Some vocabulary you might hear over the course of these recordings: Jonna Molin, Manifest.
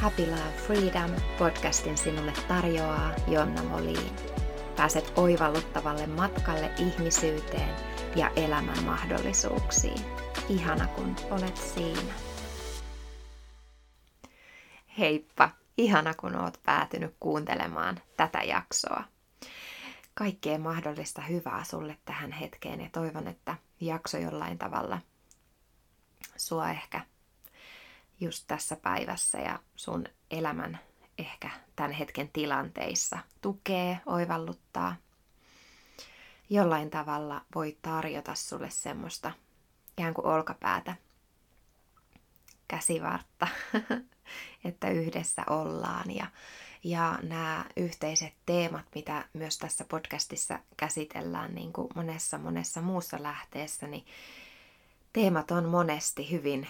Happy Love Freedom podcastin sinulle tarjoaa Jonna Molin. Pääset oivalluttavalle matkalle ihmisyyteen ja elämän mahdollisuuksiin. Ihana kun olet siinä. Heippa, ihana kun oot päätynyt kuuntelemaan tätä jaksoa. Kaikkea mahdollista hyvää sulle tähän hetkeen ja toivon, että jakso jollain tavalla sua ehkä just tässä päivässä ja sun elämän ehkä tämän hetken tilanteissa tukee, oivalluttaa. Jollain tavalla voi tarjota sulle semmoista ikään kuin olkapäätä, käsivartta, että yhdessä ollaan. Ja nämä yhteiset teemat, mitä myös tässä podcastissa käsitellään niin kuin monessa muussa lähteessä, niin teemat on monesti hyvin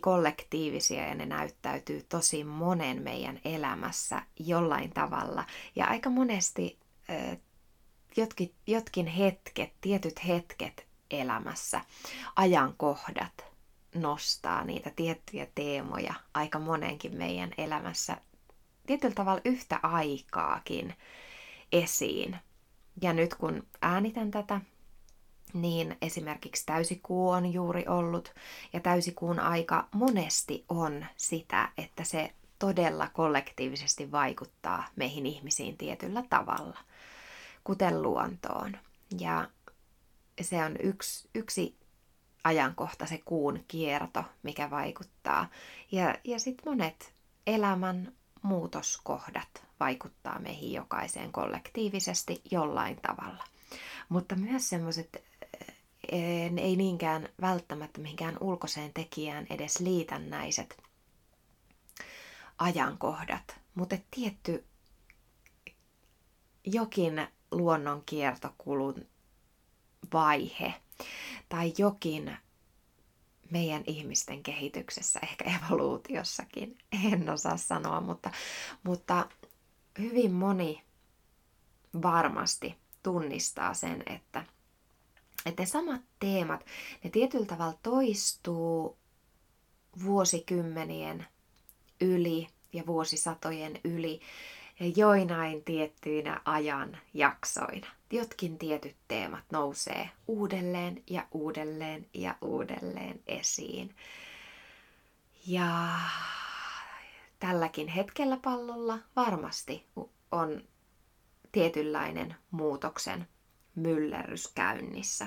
kollektiivisia ja ne näyttäytyy tosi monen meidän elämässä jollain tavalla. Ja aika monesti jotkin hetket, tietyt hetket elämässä, ajankohdat nostaa niitä tiettyjä teemoja aika monenkin meidän elämässä tietyllä tavalla yhtä aikaakin esiin. Ja nyt kun äänitän tätä, niin esimerkiksi täysikuu on juuri ollut, ja täysikuun aika monesti on sitä, että se todella kollektiivisesti vaikuttaa meihin ihmisiin tietyllä tavalla, kuten luontoon. Ja se on yksi ajankohta, se kuun kierto, mikä vaikuttaa. Ja sitten monet elämän muutoskohdat vaikuttaa meihin jokaiseen kollektiivisesti jollain tavalla. Mutta myös semmoiset ei niinkään välttämättä mihinkään ulkoiseen tekijään edes liitännäiset ajankohdat, mutta tietty jokin luonnon kiertokulun vaihe tai jokin meidän ihmisten kehityksessä, ehkä evoluutiossakin, en osaa sanoa, mutta hyvin moni varmasti tunnistaa sen, että ne samat teemat, ne tietyllä tavalla toistuu vuosikymmenien yli ja vuosisatojen yli ja joinain tiettyinä ajanjaksoina. Jotkin tietyt teemat nousee uudelleen ja uudelleen ja uudelleen esiin. Ja tälläkin hetkellä pallolla varmasti on tietynlainen muutoksen myllerrys käynnissä.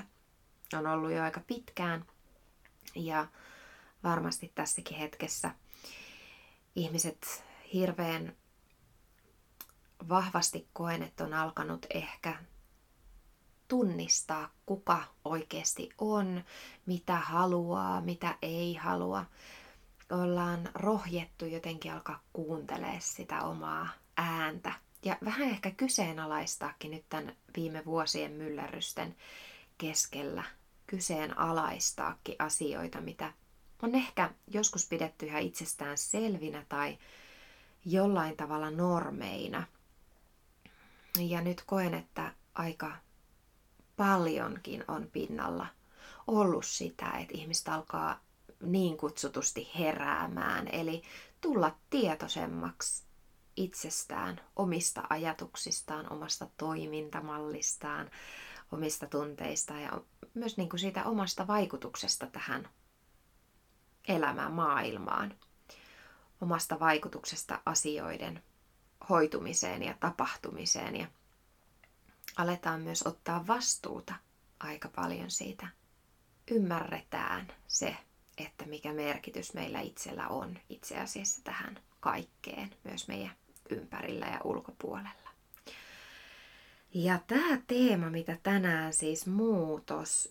On ollut jo aika pitkään ja varmasti tässäkin hetkessä ihmiset hirveän vahvasti koen, että on alkanut ehkä tunnistaa, kuka oikeasti on, mitä haluaa, mitä ei halua. Ollaan rohjettu jotenkin alkaa kuuntelemaan sitä omaa ääntä. Ja vähän ehkä kyseenalaistaakin nyt tämän viime vuosien myllerrysten keskellä. Kyseenalaistaakin asioita, mitä on ehkä joskus pidetty ihan itsestään selvinä tai jollain tavalla normeina. Ja nyt koen, että aika paljonkin on pinnalla ollut sitä, että ihmiset alkaa niin kutsutusti heräämään, eli tulla tietoisemmaksi itsestään, omista ajatuksistaan, omasta toimintamallistaan, omista tunteistaan ja myös niin kuin siitä omasta vaikutuksesta tähän elämään, maailmaan, omasta vaikutuksesta asioiden hoitumiseen ja tapahtumiseen ja aletaan myös ottaa vastuuta aika paljon siitä. Ymmärretään se, että mikä merkitys meillä itsellä on itse asiassa tähän kaikkeen, myös meidän ympärillä ja ulkopuolella. Ja tämä teema, mitä tänään siis muutos,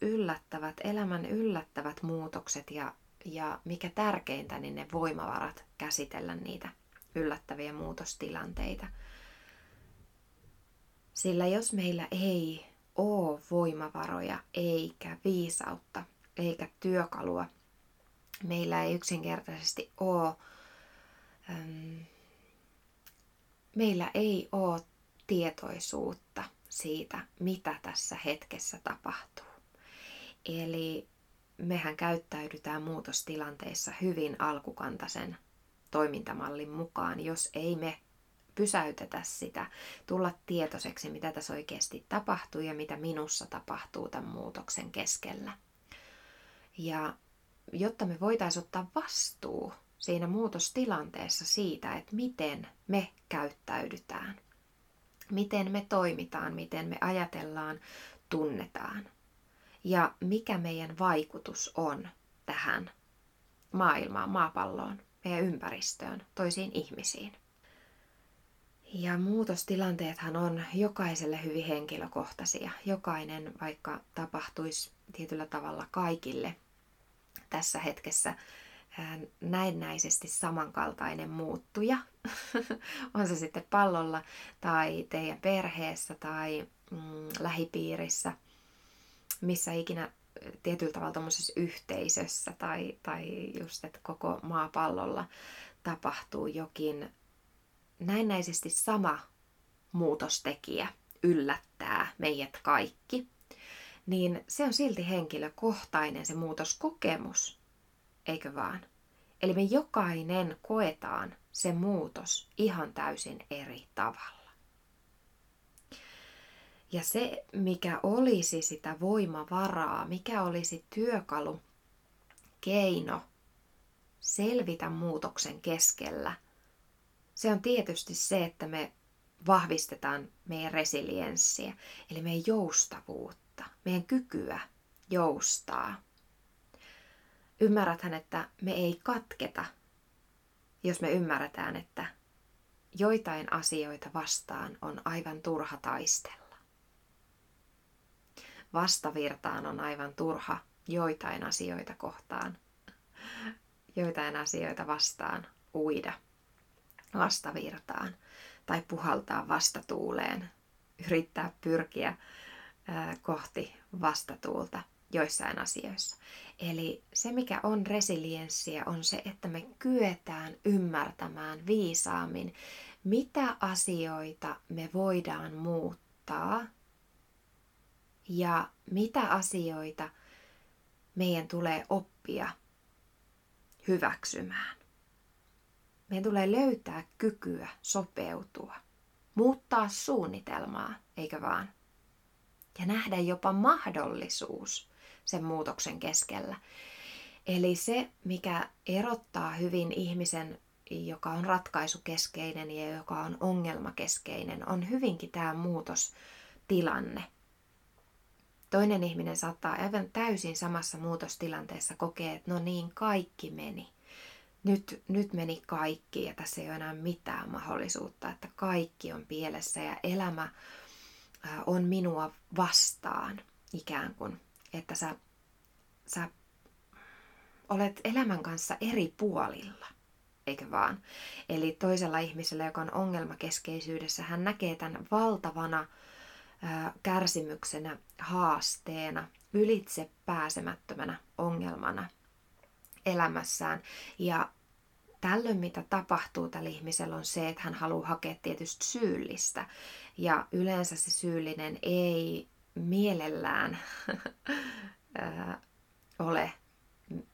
elämän yllättävät muutokset ja mikä tärkeintä, niin ne voimavarat käsitellä niitä yllättäviä muutostilanteita. Sillä jos meillä ei ole voimavaroja, eikä viisautta, eikä työkalua, meillä ei yksinkertaisesti ole, tietoisuutta siitä, mitä tässä hetkessä tapahtuu. Eli mehän käyttäydytään muutostilanteissa hyvin alkukantaisen toimintamallin mukaan, jos ei me pysäytetä sitä, tulla tietoiseksi, mitä tässä oikeasti tapahtuu ja mitä minussa tapahtuu tämän muutoksen keskellä. Ja jotta me voitaisiin ottaa vastuu siinä muutostilanteessa siitä, että miten me käyttäydytään, miten me toimitaan, miten me ajatellaan, tunnetaan ja mikä meidän vaikutus on tähän maailmaan, maapalloon, meidän ympäristöön, toisiin ihmisiin. Ja muutostilanteethan on jokaiselle hyvin henkilökohtaisia. Jokainen, vaikka tapahtuisi tietyllä tavalla kaikille tässä hetkessä näennäisesti samankaltainen muuttuja, on se sitten pallolla tai teidän perheessä tai lähipiirissä, missä ikinä tietyllä tavalla tuommoisessa yhteisössä tai just, että koko maapallolla tapahtuu jokin näennäisesti sama muutostekijä yllättää meidät kaikki, niin se on silti henkilökohtainen se muutoskokemus, eikö vaan? Eli me jokainen koetaan se muutos ihan täysin eri tavalla. Ja se, mikä olisi sitä voimavaraa, mikä olisi työkalu, keino selvitä muutoksen keskellä, se on tietysti se, että me vahvistetaan meidän resilienssiä, eli meidän joustavuutta, meidän kykyä joustaa. Ymmärräthän, että me ei katketa, jos me ymmärretään, että joitain asioita vastaan on aivan turha taistella. Vastavirtaan on aivan turha joitain asioita kohtaan, joitain asioita vastaan uida. Vastavirtaan tai puhaltaa vastatuuleen, yrittää pyrkiä kohti vastatuulta joissain asioissa. Eli se, mikä on resilienssiä, on se, että me kyetään ymmärtämään viisaammin, mitä asioita me voidaan muuttaa ja mitä asioita meidän tulee oppia hyväksymään. Meidän tulee löytää kykyä sopeutua, muuttaa suunnitelmaa, eikö vaan? Ja nähdä jopa mahdollisuus sen muutoksen keskellä. Eli se, mikä erottaa hyvin ihmisen, joka on ratkaisukeskeinen ja joka on ongelmakeskeinen, on hyvinkin tämä muutostilanne. Toinen ihminen saattaa aivan täysin samassa muutostilanteessa kokea, että no niin, kaikki meni. Nyt meni kaikki ja tässä ei ole enää mitään mahdollisuutta, että kaikki on pielessä ja elämä on minua vastaan ikään kuin. Että sä olet elämän kanssa eri puolilla, eikö vaan? Eli toisella ihmisellä, joka on ongelmakeskeisyydessä, hän näkee tämän valtavana kärsimyksenä, haasteena, ylitse pääsemättömänä ongelmana elämässään. Ja tällöin mitä tapahtuu tällä ihmisellä on se, että hän haluaa hakea tietysti syyllistä. Ja yleensä se syyllinen ei mielellään ole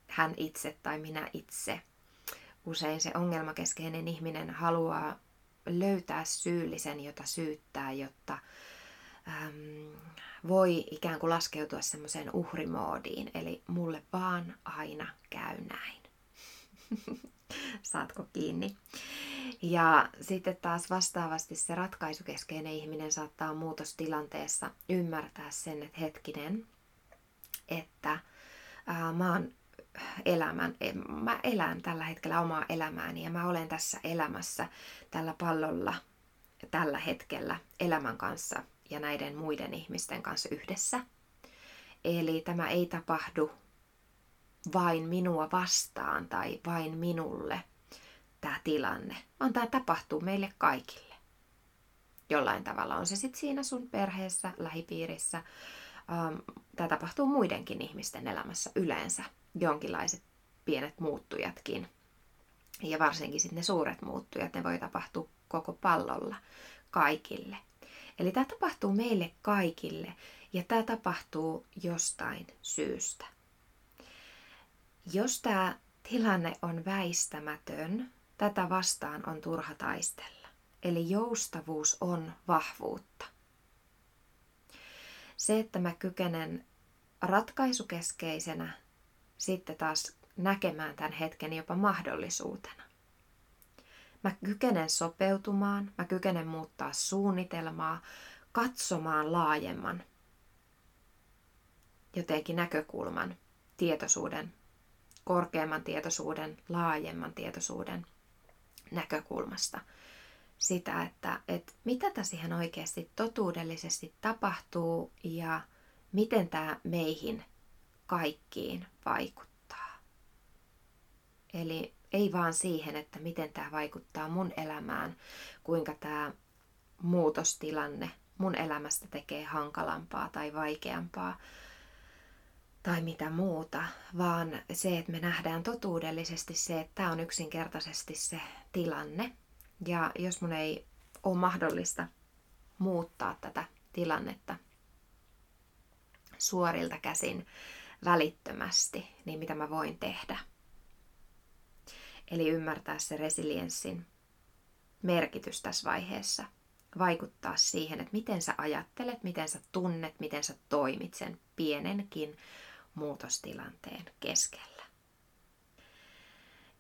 hän itse tai minä itse. Usein se ongelmakeskeinen ihminen haluaa löytää syyllisen, jota syyttää, jotta voi ikään kuin laskeutua semmoiseen uhrimoodiin, eli mulle vaan aina käy näin. Saatko kiinni? Ja sitten taas vastaavasti se ratkaisukeskeinen ihminen saattaa muutostilanteessa ymmärtää sen, että hetkinen, että mä elän tällä hetkellä omaa elämääni ja mä olen tässä elämässä tällä pallolla tällä hetkellä elämän kanssa ja näiden muiden ihmisten kanssa yhdessä. Eli tämä ei tapahdu vain minua vastaan tai vain minulle tämä tilanne, vaan tämä tapahtuu meille kaikille. Jollain tavalla on se sitten siinä sun perheessä, lähipiirissä. Tämä tapahtuu muidenkin ihmisten elämässä yleensä, jonkinlaiset pienet muuttujatkin. Ja varsinkin sitten ne suuret muuttujat, ne voi tapahtua koko pallolla kaikille. Eli tämä tapahtuu meille kaikille ja tämä tapahtuu jostain syystä. Jos tämä tilanne on väistämätön, Tätä vastaan on turha taistella. Eli joustavuus on vahvuutta. Se, että mä kykenen ratkaisukeskeisenä sitten taas näkemään tämän hetken jopa mahdollisuutena. Mä kykenen sopeutumaan, mä kykenen muuttaa suunnitelmaa, katsomaan laajemman jotenkin näkökulman, tietoisuuden, korkeamman tietoisuuden, laajemman tietoisuuden näkökulmasta. Sitä, että mitä tässä ihan oikeasti totuudellisesti tapahtuu ja miten tämä meihin kaikkiin vaikuttaa. Eli ei vaan siihen, että miten tämä vaikuttaa mun elämään, kuinka tämä muutostilanne mun elämästä tekee hankalampaa tai vaikeampaa tai mitä muuta, vaan se, että me nähdään totuudellisesti se, että tämä on yksinkertaisesti se tilanne. Ja jos mun ei ole mahdollista muuttaa tätä tilannetta suorilta käsin välittömästi, niin mitä mä voin tehdä? Eli ymmärtää se resilienssin merkitys tässä vaiheessa. Vaikuttaa siihen, että miten sä ajattelet, miten sä tunnet, miten sä toimit sen pienenkin muutostilanteen keskellä.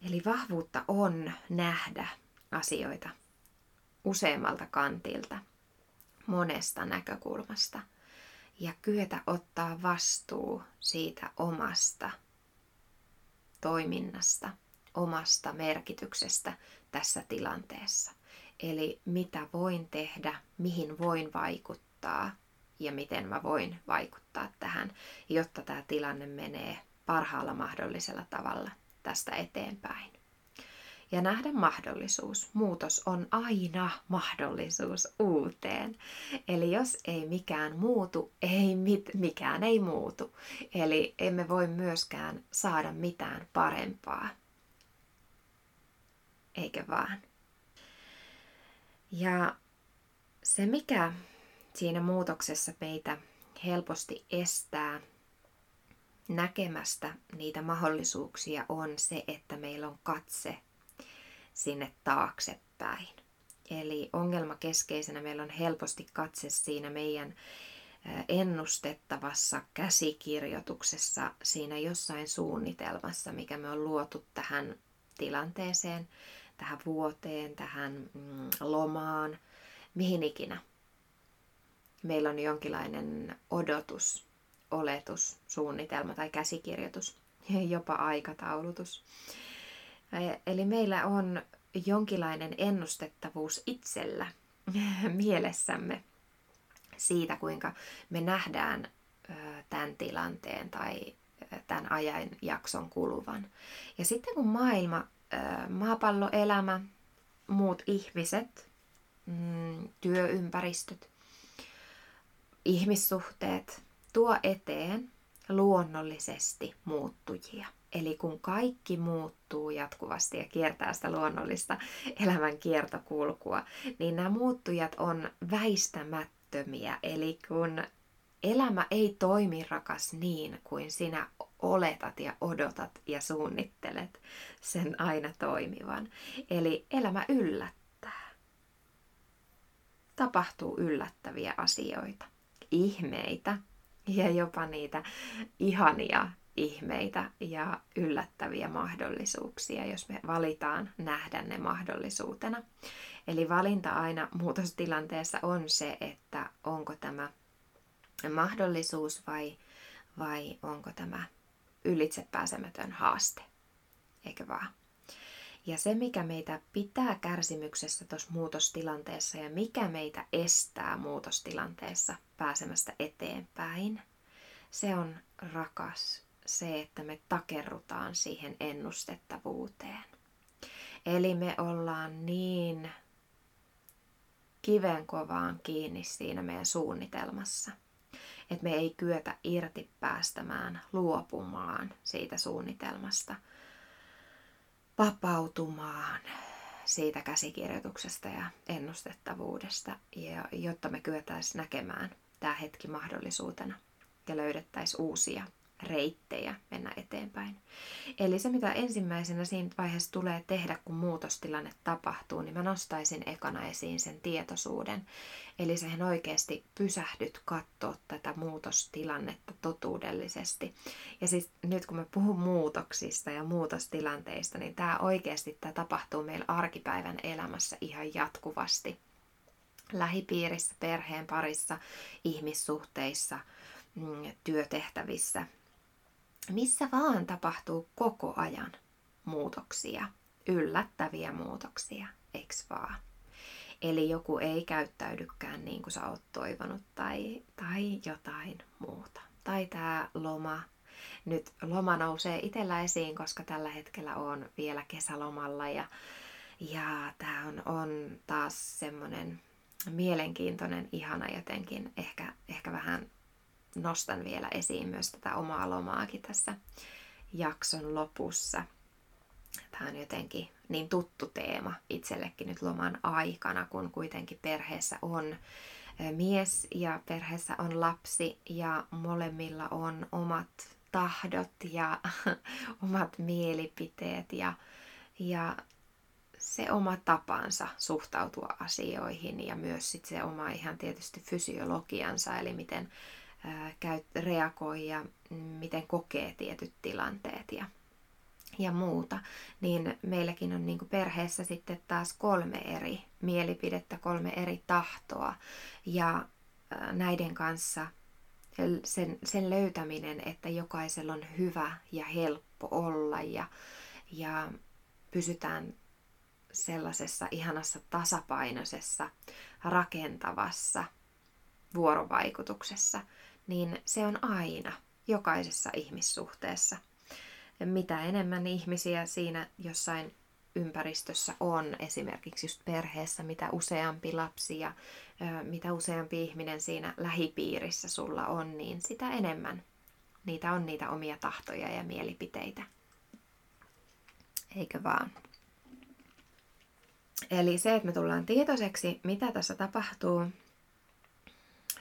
Eli vahvuutta on nähdä asioita useammalta kantilta, monesta näkökulmasta ja kyetä ottaa vastuu siitä omasta toiminnasta, omasta merkityksestä tässä tilanteessa. Eli mitä voin tehdä, mihin voin vaikuttaa ja miten mä voin vaikuttaa tähän, jotta tämä tilanne menee parhaalla mahdollisella tavalla tästä eteenpäin. Ja nähdä mahdollisuus. Muutos on aina mahdollisuus uuteen. Eli jos ei mikään muutu, mikään ei muutu. Eli emme voi myöskään saada mitään parempaa. Eikö vaan? Ja se, mikä siinä muutoksessa meitä helposti estää näkemästä niitä mahdollisuuksia, on se, että meillä on katse sinne taaksepäin. Eli ongelmakeskeisenä meillä on helposti katse siinä meidän ennustettavassa käsikirjoituksessa, siinä jossain suunnitelmassa, mikä me on luotu tähän tilanteeseen, tähän vuoteen, tähän lomaan, mihin ikinä. Meillä on jonkinlainen odotus, oletus, suunnitelma tai käsikirjoitus, jopa aikataulutus. Eli meillä on jonkinlainen ennustettavuus itsellä mielessämme siitä, kuinka me nähdään tämän tilanteen tai tämän ajanjakson kuluvan. Ja sitten kun maailma, maapallo, elämä, muut ihmiset, työympäristöt, ihmissuhteet tuo eteen luonnollisesti muuttujia. Eli kun kaikki muuttuu jatkuvasti ja kiertää sitä luonnollista elämän kiertokulkua, niin nämä muuttujat on väistämättömiä. Eli kun elämä ei toimi, rakas, niin kuin sinä oletat ja odotat ja suunnittelet sen aina toimivan. Eli elämä yllättää. Tapahtuu yllättäviä asioita, ihmeitä ja jopa niitä ihania ihmeitä ja yllättäviä mahdollisuuksia, jos me valitaan nähdä ne mahdollisuutena. Eli valinta aina muutostilanteessa on se, että onko tämä mahdollisuus vai onko tämä ylitsepääsemätön haaste, eikö vaan? Ja se, mikä meitä pitää kärsimyksessä tuossa muutostilanteessa ja mikä meitä estää muutostilanteessa pääsemästä eteenpäin, se on, rakas, se, että me takerrutaan siihen ennustettavuuteen. Eli me ollaan niin kivenkovaan kiinni siinä meidän suunnitelmassa, että me ei kyetä irti päästämään, luopumaan siitä suunnitelmasta, vapautumaan siitä käsikirjoituksesta ja ennustettavuudesta, ja jotta me kyetäisiin näkemään tämä hetki mahdollisuutena ja löydettäisiin uusia reittejä mennä eteenpäin. Eli se, mitä ensimmäisenä siinä vaiheessa tulee tehdä, kun muutostilanne tapahtuu, niin mä nostaisin ekana esiin sen tietoisuuden. Eli sähän oikeasti pysähdyt katsoa tätä muutostilannetta totuudellisesti. Ja siis nyt kun mä puhun muutoksista ja muutostilanteista, niin tää oikeasti tää tapahtuu meillä arkipäivän elämässä ihan jatkuvasti. Lähipiirissä, perheen parissa, ihmissuhteissa, työtehtävissä, missä vaan tapahtuu koko ajan muutoksia, yllättäviä muutoksia, eiks vaan? Eli joku ei käyttäydykään niin kuin sä oot toivonut tai jotain muuta. Tai tää loma. Nyt loma nousee itsellä esiin, koska tällä hetkellä on vielä kesälomalla ja tää on taas semmonen mielenkiintoinen, ihana jotenkin, ehkä vähän nostan vielä esiin myös tätä omaa lomaakin tässä jakson lopussa. Tämä on jotenkin niin tuttu teema itsellekin nyt loman aikana, kun kuitenkin perheessä on mies ja perheessä on lapsi ja molemmilla on omat tahdot ja omat mielipiteet ja se oma tapansa suhtautua asioihin ja myös sit se oma ihan tietysti fysiologiansa, eli miten reagoi ja miten kokee tietyt tilanteet ja muuta, niin meilläkin on niin kuin perheessä sitten taas 3 eri mielipidettä, 3 eri tahtoa ja näiden kanssa sen löytäminen, että jokaisella on hyvä ja helppo olla ja pysytään sellaisessa ihanassa tasapainoisessa, rakentavassa vuorovaikutuksessa, niin se on aina jokaisessa ihmissuhteessa. Mitä enemmän ihmisiä siinä jossain ympäristössä on, esimerkiksi just perheessä, mitä useampi lapsi ja mitä useampi ihminen siinä lähipiirissä sulla on, niin sitä enemmän niitä on niitä omia tahtoja ja mielipiteitä. Eikö vaan? Eli se, että me tullaan tietoiseksi, mitä tässä tapahtuu,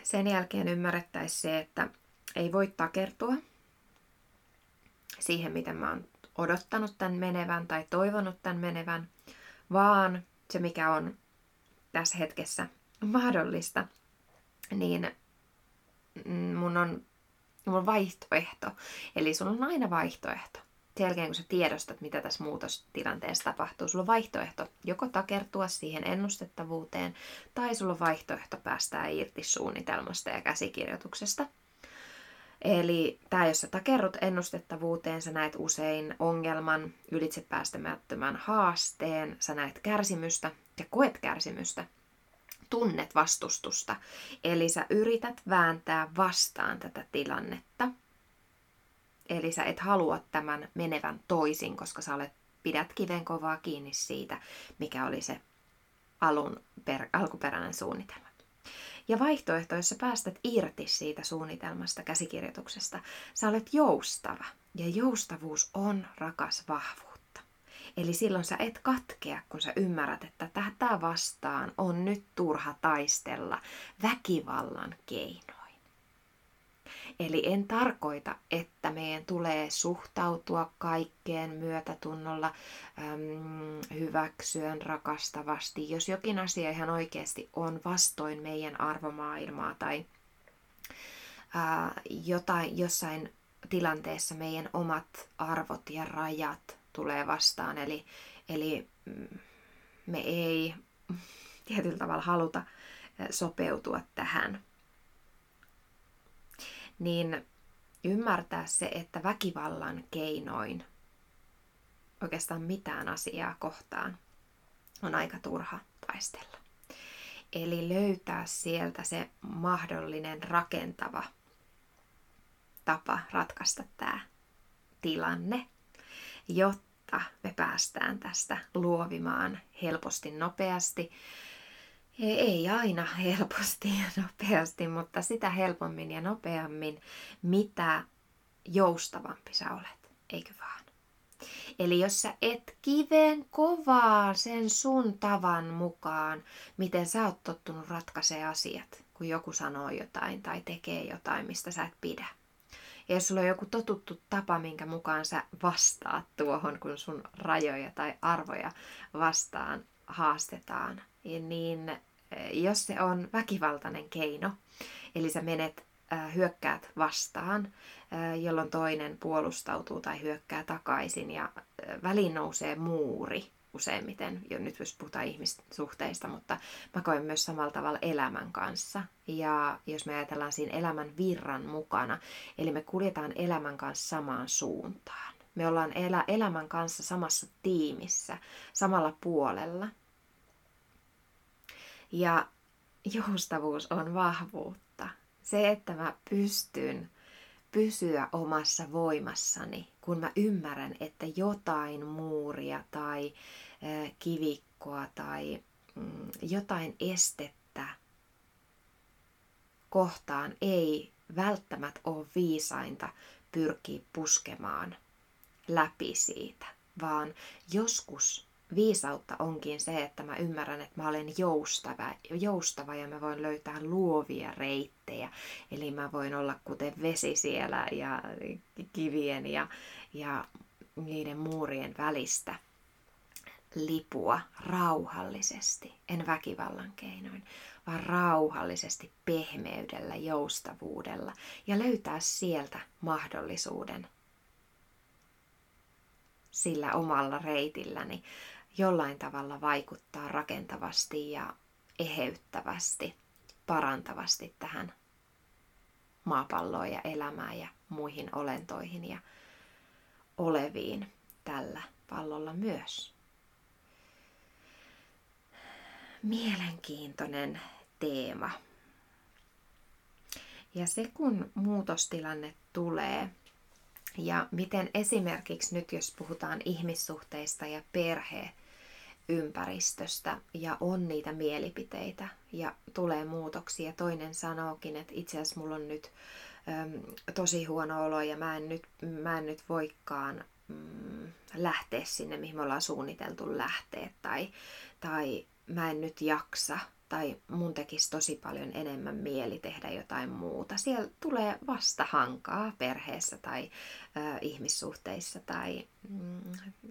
sen jälkeen ymmärrettäisiin se, että ei voi takertua siihen, miten mä oon odottanut tämän menevän tai toivonut tämän menevän, vaan se, mikä on tässä hetkessä mahdollista, niin mun on vaihtoehto. Eli sulla on aina vaihtoehto. Sen jälkeen, kun sä tiedostat, mitä tässä muutostilanteessa tapahtuu, sulla on vaihtoehto joko takertua siihen ennustettavuuteen, tai sulla on vaihtoehto päästää irti suunnitelmasta ja käsikirjoituksesta. Eli tää, jos sä takerrut ennustettavuuteen, sä näet usein ongelman, ylitsepäästämättömän haasteen, sä näet kärsimystä ja koet kärsimystä, tunnet vastustusta. Eli sä yrität vääntää vastaan tätä tilannetta. Eli sä et halua tämän menevän toisin, koska sä pidät kiven kovaa kiinni siitä, mikä oli se alkuperäinen suunnitelma. Ja vaihtoehto, jos sä päästät irti siitä suunnitelmasta, käsikirjoituksesta, sä olet joustava. Ja joustavuus on rakas vahvuutta. Eli silloin sä et katkea, kun sä ymmärrät, että tätä vastaan on nyt turha taistella väkivallan keino. Eli en tarkoita, että meidän tulee suhtautua kaikkeen myötätunnolla, hyväksyen, rakastavasti. Jos jokin asia ihan oikeasti on vastoin meidän arvomaailmaa tai jossain tilanteessa meidän omat arvot ja rajat tulee vastaan. Eli me ei tietyllä tavalla haluta sopeutua tähän. Niin ymmärtää se, että väkivallan keinoin oikeastaan mitään asiaa kohtaan on aika turha taistella. Eli löytää sieltä se mahdollinen rakentava tapa ratkaista tämä tilanne, jotta me päästään tästä luovimaan helposti, nopeasti. Ei aina helposti ja nopeasti, mutta sitä helpommin ja nopeammin, mitä joustavampi sä olet, eikö vaan? Eli jos sä et kiven kovaa sen sun tavan mukaan, miten sä oot tottunut ratkaisee asiat, kun joku sanoo jotain tai tekee jotain, mistä sä et pidä. Ja jos sulla on joku totuttu tapa, minkä mukaan sä vastaat tuohon, kun sun rajoja tai arvoja vastaan haastetaan, niin jos se on väkivaltainen keino, eli sä hyökkäät vastaan, jolloin toinen puolustautuu tai hyökkää takaisin ja väliin nousee muuri useimmiten. Jo nyt jos puhutaan ihmissuhteista, mutta mä koen myös samalla tavalla elämän kanssa. Ja jos me ajatellaan siinä elämän virran mukana, eli me kuljetaan elämän kanssa samaan suuntaan. Me ollaan elämän kanssa samassa tiimissä, samalla puolella. Ja joustavuus on vahvuutta. Se, että mä pystyn pysyä omassa voimassani, kun mä ymmärrän, että jotain muuria tai kivikkoa tai jotain estettä kohtaan ei välttämättä ole viisainta pyrkiä puskemaan läpi siitä, vaan joskus viisautta onkin se, että mä ymmärrän, että mä olen joustava ja mä voin löytää luovia reittejä. Eli mä voin olla kuten vesi siellä ja kivien ja niiden muurien välistä lipua rauhallisesti, en väkivallan keinoin, vaan rauhallisesti pehmeydellä, joustavuudella ja löytää sieltä mahdollisuuden sillä omalla reitilläni jollain tavalla vaikuttaa rakentavasti ja eheyttävästi, parantavasti tähän maapalloon ja elämään ja muihin olentoihin ja oleviin tällä pallolla myös. Mielenkiintoinen teema. Ja se kun muutostilanne tulee, ja miten esimerkiksi nyt, jos puhutaan ihmissuhteista ja perheympäristöstä ja on niitä mielipiteitä ja tulee muutoksia. Toinen sanookin, että itse asiassa mulla on nyt tosi huono olo ja mä en nyt voikaan lähteä sinne, mihin me ollaan suunniteltu lähteä. Tai mä en nyt jaksa tai mun tekisi tosi paljon enemmän mieli tehdä jotain muuta. Siellä tulee vastahankaa perheessä tai ihmissuhteissa tai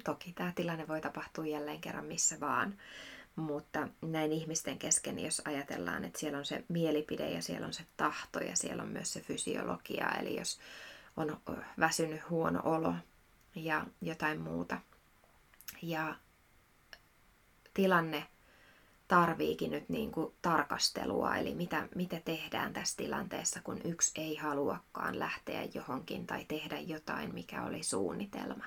toki tämä tilanne voi tapahtua jälleen kerran missä vaan. Mutta näin ihmisten kesken, jos ajatellaan, että siellä on se mielipide ja siellä on se tahto ja siellä on myös se fysiologia. Eli jos on väsynyt huono olo ja jotain muuta ja tilanne tarviikin nyt niin kuin tarkastelua, eli mitä tehdään tässä tilanteessa, kun yksi ei haluakaan lähteä johonkin tai tehdä jotain, mikä oli suunnitelma.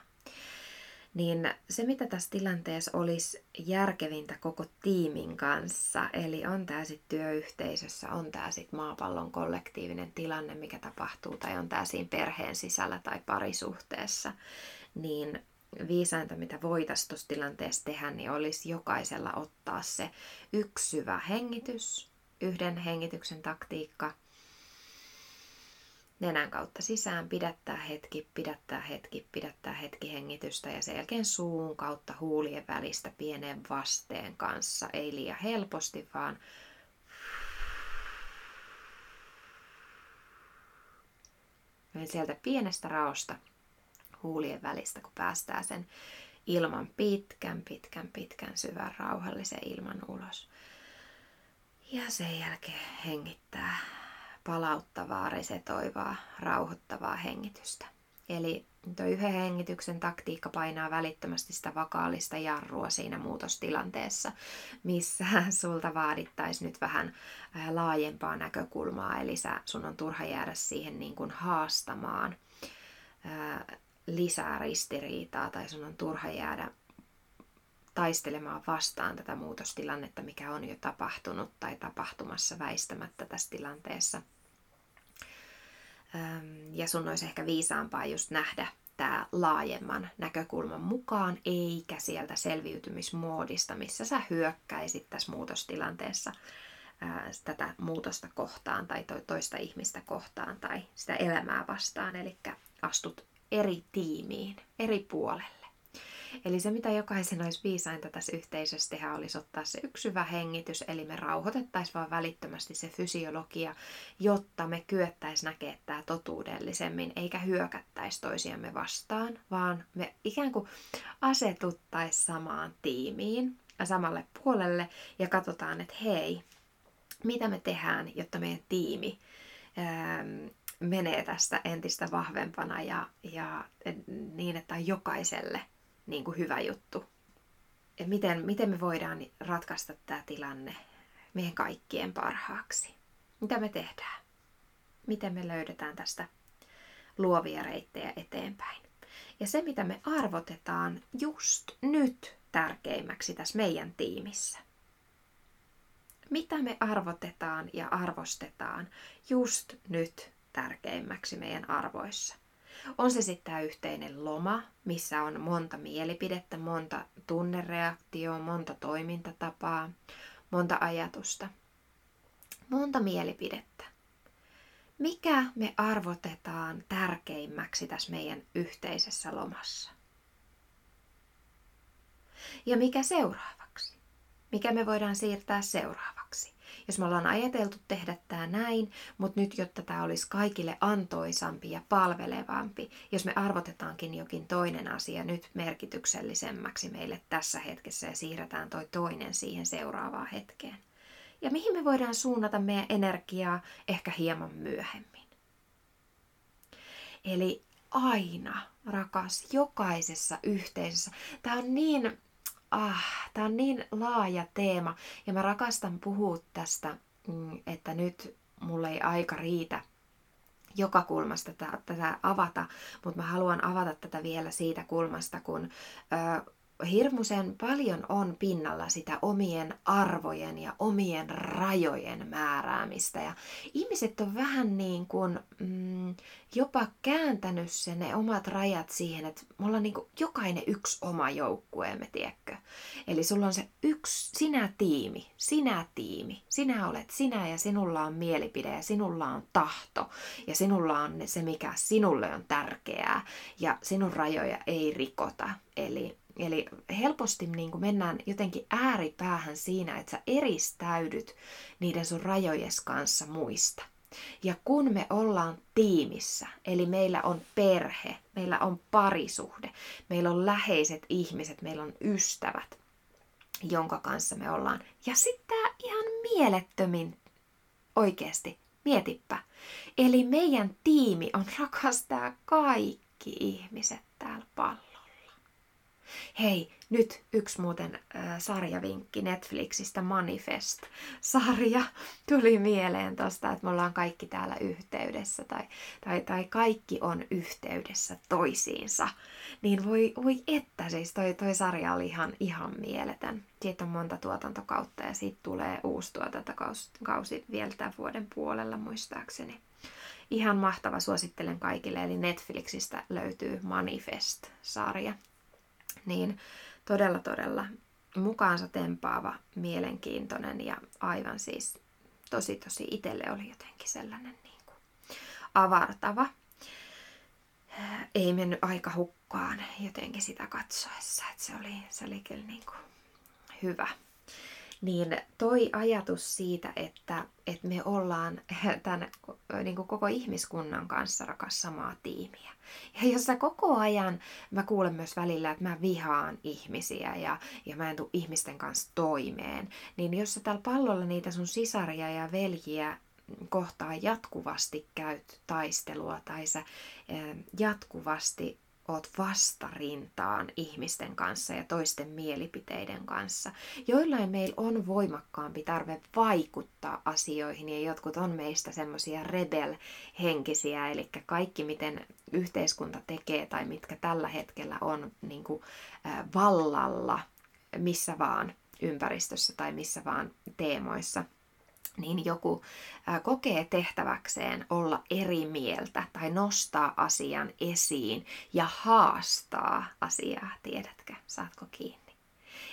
Niin se, mitä tässä tilanteessa olisi järkevintä koko tiimin kanssa, eli on tämä sitten työyhteisössä, on tämä sitten maapallon kollektiivinen tilanne, mikä tapahtuu, tai on tämä siinä perheen sisällä tai parisuhteessa, niin viisainta, mitä voitaisiin tuossa tilanteessa tehdä, niin olisi jokaisella ottaa se yksi syvä hengitys, yhden hengityksen taktiikka. Nenän kautta sisään pidättää hetki hengitystä ja sen jälkeen suun kautta huulien välistä pienen vasteen kanssa. Ei liian helposti, vaan sieltä pienestä raosta. Huulien välistä, kun päästään sen ilman pitkän syvän rauhallisen ilman ulos. Ja sen jälkeen hengittää palauttavaa, resetoivaa, rauhoittavaa hengitystä. Eli tuo yhden hengityksen taktiikka painaa välittömästi sitä vakaalista jarrua siinä muutostilanteessa, missä sulta vaadittaisiin nyt vähän laajempaa näkökulmaa. Eli sun on turha jäädä siihen niin kuin haastamaan lisää ristiriitaa tai sun on turha jäädä taistelemaan vastaan tätä muutostilannetta, mikä on jo tapahtunut tai tapahtumassa väistämättä tässä tilanteessa. Ja sun olisi ehkä viisaampaa just nähdä tämä laajemman näkökulman mukaan, eikä sieltä selviytymismoodista, missä sä hyökkäisit tässä muutostilanteessa tätä muutosta kohtaan tai toista ihmistä kohtaan tai sitä elämää vastaan, eli astut eri tiimiin, eri puolelle. Eli se, mitä jokaisen olisi viisainta tässä yhteisössä tehdä, olisi ottaa se yksi syvä hengitys, eli me rauhoitettaisiin vaan välittömästi se fysiologia, jotta me kyettäisiin näkemään tämä totuudellisemmin, eikä hyökättäisi toisiamme vastaan, vaan me ikään kuin asetuttaisiin samaan tiimiin, samalle puolelle, ja katsotaan, että hei, mitä me tehdään, jotta meidän tiimi menee tästä entistä vahvempana ja niin, että on jokaiselle niin kuin hyvä juttu. Ja miten me voidaan ratkaista tämä tilanne meidän kaikkien parhaaksi? Mitä me tehdään? Miten me löydetään tästä luovia reittejä eteenpäin? Ja se, mitä me arvotetaan just nyt tärkeimmäksi tässä meidän tiimissä. Mitä me arvotetaan ja arvostetaan just nyt tärkeimmäksi meidän arvoissa. On se sitten tämä yhteinen loma, missä on monta mielipidettä, monta tunnereaktioa, monta toimintatapaa, monta ajatusta, monta mielipidettä. Mikä me arvotetaan tärkeimmäksi tässä meidän yhteisessä lomassa? Ja mikä seuraavaksi? Mikä me voidaan siirtää seuraavaksi? Jos me ollaan ajateltu tehdä tämä näin, mutta nyt jotta tämä olisi kaikille antoisampi ja palvelevampi, jos me arvotetaankin jokin toinen asia nyt merkityksellisemmäksi meille tässä hetkessä ja siirretään toi toinen siihen seuraavaan hetkeen. Ja mihin me voidaan suunnata meidän energiaa ehkä hieman myöhemmin. Eli aina, rakas, jokaisessa yhteisössä. Tämä on niin laaja teema ja mä rakastan puhua tästä, että nyt mulla ei aika riitä joka kulmasta tätä avata, mutta mä haluan avata tätä vielä siitä kulmasta, kun hirmuisen paljon on pinnalla sitä omien arvojen ja omien rajojen määräämistä. Ja ihmiset on vähän niin kuin jopa kääntänyt sen ne omat rajat siihen, että me ollaan niin kuin jokainen yksi oma joukkueemme, tiedätkö? Eli sulla on se yksi, sinä tiimi. Sinä olet sinä ja sinulla on mielipide ja sinulla on tahto ja sinulla on se, mikä sinulle on tärkeää ja sinun rajoja ei rikota. Eli helposti niin kuin mennään jotenkin ääripäähän siinä, että sä eristäydyt niiden sun rajojes kanssa muista. Ja kun me ollaan tiimissä, eli meillä on perhe, meillä on parisuhde, meillä on läheiset ihmiset, meillä on ystävät, jonka kanssa me ollaan. Ja sitten tää ihan mielettömin oikeasti, mietipä. Eli meidän tiimi on rakastaa kaikki ihmiset täällä paljon. Hei, nyt yksi muuten sarjavinkki Netflixistä, Manifest-sarja tuli mieleen tosta, että me ollaan kaikki täällä yhteydessä tai kaikki on yhteydessä toisiinsa. Niin voi että, siis toi sarja oli ihan mieletön. Siitä on monta tuotantokautta ja siitä tulee uusi tuotantokausi vielä tämän vuoden puolella muistaakseni. Ihan mahtava, suosittelen kaikille, eli Netflixistä löytyy Manifest-sarja. Niin todella mukaansa tempaava, mielenkiintoinen ja aivan siis tosi itselle oli jotenkin sellainen niin kuin avartava. Ei mennyt aika hukkaan jotenkin sitä katsoessa, että se oli kyllä niin kuin hyvä. Niin toi ajatus siitä, että me ollaan tämän niin kuin koko ihmiskunnan kanssa rakas samaa tiimiä. Ja jossa koko ajan mä kuulen myös välillä, että mä vihaan ihmisiä ja mä en tule ihmisten kanssa toimeen. Niin jos sä täällä pallolla niitä sun sisaria ja veljiä kohtaan jatkuvasti käyt taistelua tai sä jatkuvasti oot vastarintaan ihmisten kanssa ja toisten mielipiteiden kanssa. Joillain meillä on voimakkaampi tarve vaikuttaa asioihin ja jotkut on meistä semmoisia rebel-henkisiä, eli kaikki miten yhteiskunta tekee tai mitkä tällä hetkellä on niin kuin vallalla missä vaan ympäristössä tai missä vaan teemoissa. Niin joku kokee tehtäväkseen olla eri mieltä tai nostaa asian esiin ja haastaa asiaa, tiedätkö, saatko kiinni.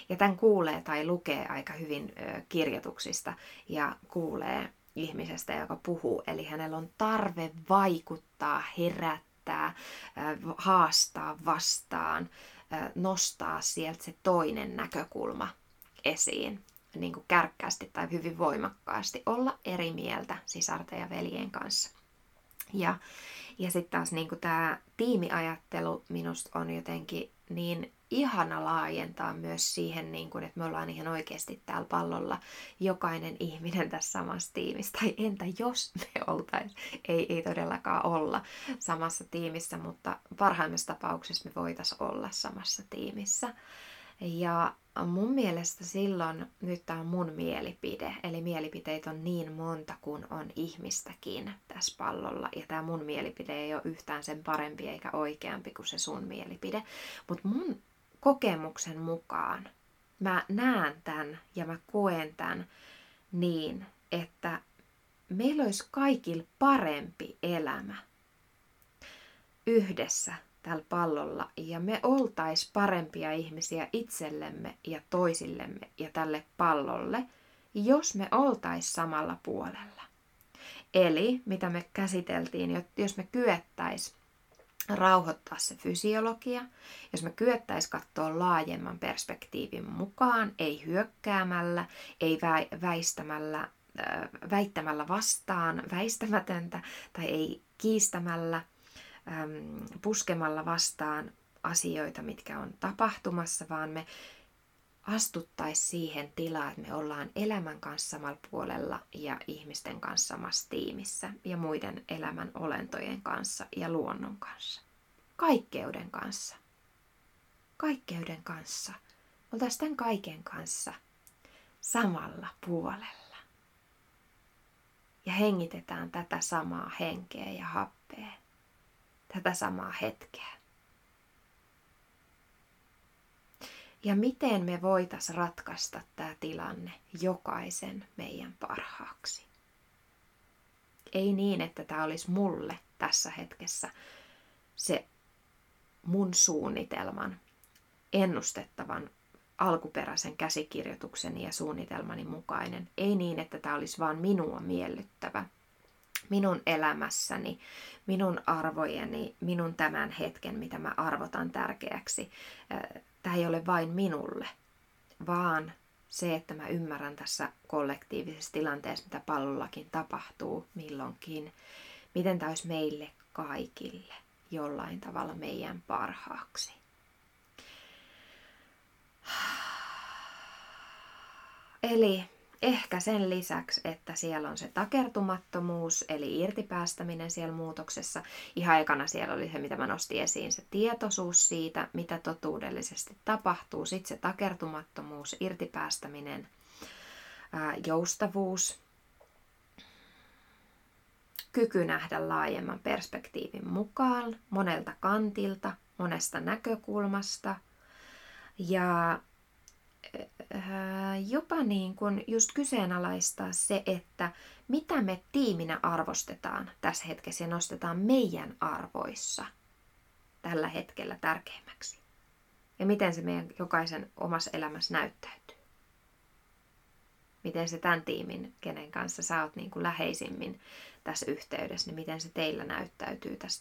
Ja tämän kuulee tai lukee aika hyvin kirjoituksista ja kuulee ihmisestä, joka puhuu. Eli hänellä on tarve vaikuttaa, herättää, haastaa vastaan, nostaa sieltä se toinen näkökulma esiin, niin kuin kärkkäästi tai hyvin voimakkaasti, olla eri mieltä sisarten ja veljen kanssa. Ja sitten taas niin kuin tämä tiimiajattelu minusta on jotenkin niin ihana laajentaa myös siihen, niin kuin, että me ollaan ihan oikeasti täällä pallolla jokainen ihminen tässä samassa tiimissä. Tai entä jos me oltaisiin? Ei todellakaan olla samassa tiimissä, mutta parhaimmassa tapauksessa me voitaisiin olla samassa tiimissä. Ja mun mielestä silloin, nyt tämä on mun mielipide, eli mielipiteitä on niin monta kuin on ihmistäkin tässä pallolla. Ja tämä mun mielipide ei ole yhtään sen parempi eikä oikeampi kuin se sun mielipide. Mutta mun kokemuksen mukaan mä näen tämän ja mä koen tämän niin, että meillä olisi kaikilla parempi elämä yhdessä tällä pallolla, ja me oltais parempia ihmisiä itsellemme ja toisillemme ja tälle pallolle, jos me oltais samalla puolella. Eli, mitä me käsiteltiin, jos me kyettäis rauhoittaa se fysiologia, jos me kyettäis katsoa laajemman perspektiivin mukaan, ei hyökkäämällä, ei väittämällä vastaan väistämätöntä tai ei kiistämällä, puskemalla vastaan asioita, mitkä on tapahtumassa, vaan me astuttaisiin siihen tilaan, että me ollaan elämän kanssa samalla puolella ja ihmisten kanssa samassa tiimissä ja muiden elämän olentojen kanssa ja luonnon kanssa. Kaikkeuden kanssa. Kaikkeuden kanssa. Oltaisiin tämän kaiken kanssa samalla puolella. Ja hengitetään tätä samaa henkeä ja happea. Tätä samaa hetkeä. Ja miten me voitaisiin ratkaista tämä tilanne jokaisen meidän parhaaksi? Ei niin, että tämä olisi mulle tässä hetkessä se mun suunnitelman, ennustettavan alkuperäisen käsikirjoitukseni ja suunnitelmani mukainen. Ei niin, että tämä olisi vaan minua miellyttävä. Minun elämässäni, minun arvojeni, minun tämän hetken, mitä mä arvotan tärkeäksi. Tämä ei ole vain minulle, vaan se, että mä ymmärrän tässä kollektiivisessa tilanteessa, mitä pallollakin tapahtuu milloinkin, miten tämä olisi meille kaikille jollain tavalla meidän parhaaksi. Eli ehkä sen lisäksi, että siellä on se takertumattomuus, eli irtipäästäminen siellä muutoksessa. Ihan ekana siellä oli se, mitä mä nostin esiin, se tietoisuus siitä, mitä totuudellisesti tapahtuu. Sitten se takertumattomuus, irtipäästäminen, joustavuus, kyky nähdä laajemman perspektiivin mukaan, monelta kantilta, monesta näkökulmasta ja jopa niin kuin just kyseenalaistaa se, että mitä me tiiminä arvostetaan tässä hetkessä ja nostetaan meidän arvoissa tällä hetkellä tärkeimmäksi. Ja miten se meidän jokaisen omassa elämässä näyttäytyy. Miten se tämän tiimin, kenen kanssa sä oot niin kuin läheisimmin tässä yhteydessä, niin miten se teillä näyttäytyy tässä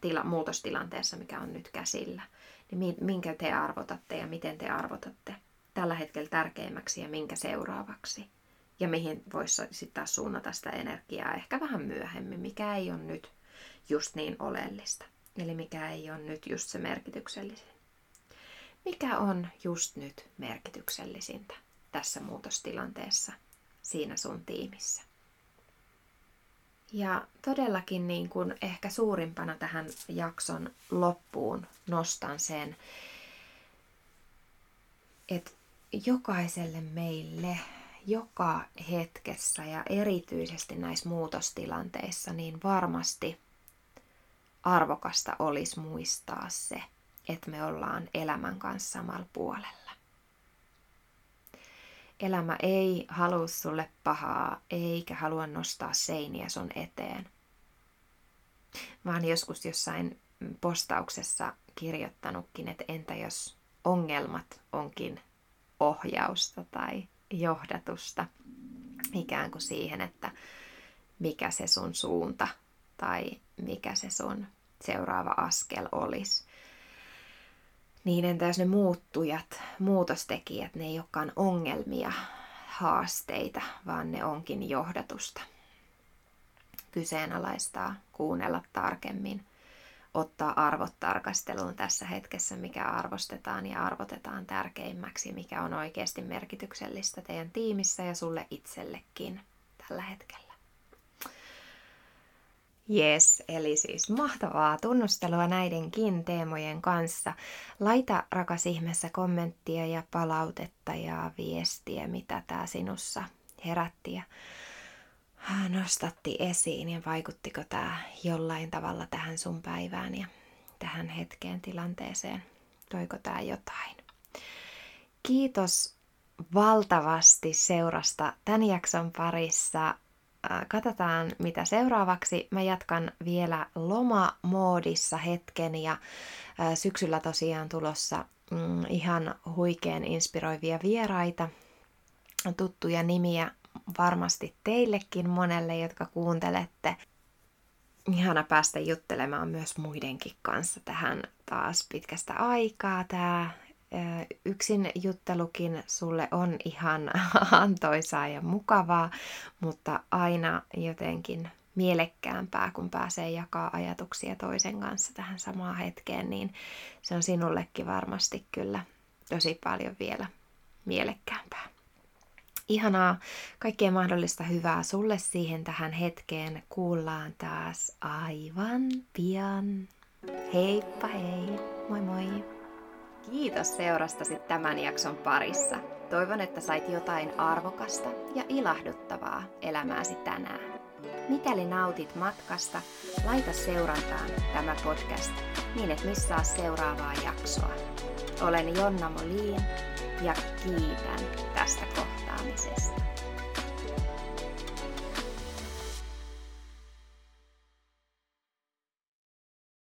teidän muutostilanteessa, mikä on nyt käsillä. Niin minkä te arvotatte ja miten te arvotatte tällä hetkellä tärkeimmäksi ja minkä seuraavaksi. Ja mihin voisi sitten taas suunnata sitä energiaa ehkä vähän myöhemmin, mikä ei ole nyt just niin oleellista. Eli mikä ei ole nyt just se merkityksellisin. Mikä on just nyt merkityksellisintä tässä muutostilanteessa siinä sun tiimissä. Ja todellakin niin kuin ehkä suurimpana tähän jakson loppuun nostan sen, että jokaiselle meille joka hetkessä ja erityisesti näissä muutostilanteissa niin varmasti arvokasta olisi muistaa se, että me ollaan elämän kanssa samalla puolella. Elämä ei halua sulle pahaa, eikä halua nostaa seiniä sun eteen. Mä oon joskus jossain postauksessa kirjoittanutkin, että entä jos ongelmat onkin ohjausta tai johdatusta. Ikään kuin siihen, että mikä se sun suunta tai mikä se sun seuraava askel olisi. niin entäs ne muuttujat, muutostekijät, ne ei olekaan ongelmia, haasteita, vaan ne onkin johdatusta. Kyseenalaistaa, kuunnella tarkemmin, ottaa arvot tarkasteluun tässä hetkessä, mikä arvostetaan ja arvotetaan tärkeimmäksi, mikä on oikeasti merkityksellistä teidän tiimissä ja sulle itsellekin tällä hetkellä. Yes, eli siis mahtavaa tunnustelua näidenkin teemojen kanssa. Laita rakas ihmeessä kommenttia ja palautetta ja viestiä, mitä tämä sinussa herätti ja nostatti esiin ja vaikuttiko tämä jollain tavalla tähän sun päivään ja tähän hetkeen tilanteeseen. Toiko tämä jotain? Kiitos valtavasti seurasta tämän jakson parissa. Katsotaan mitä seuraavaksi. Mä jatkan vielä lomamoodissa hetken ja syksyllä tosiaan tulossa ihan huikean inspiroivia vieraita, tuttuja nimiä. Varmasti teillekin monelle, jotka kuuntelette. Ihana päästä juttelemaan myös muidenkin kanssa tähän taas pitkästä aikaa. Tämä yksin juttelukin sulle on ihan antoisaa ja mukavaa, mutta aina jotenkin mielekkäämpää, kun pääsee jakaa ajatuksia toisen kanssa tähän samaan hetkeen, niin se on sinullekin varmasti kyllä tosi paljon vielä mielekkäämpää. Ihanaa, kaikkea mahdollista hyvää sulle siihen tähän hetkeen. Kuullaan taas aivan pian. Heippa hei, moi moi. Kiitos seurastasi tämän jakson parissa. Toivon, että sait jotain arvokasta ja ilahduttavaa elämääsi tänään. Mikäli nautit matkasta, laita seurantaan tämä podcast niin et missaa seuraavaa jaksoa. Olen Jonna Molin ja kiitän tästä kohtaamisesta.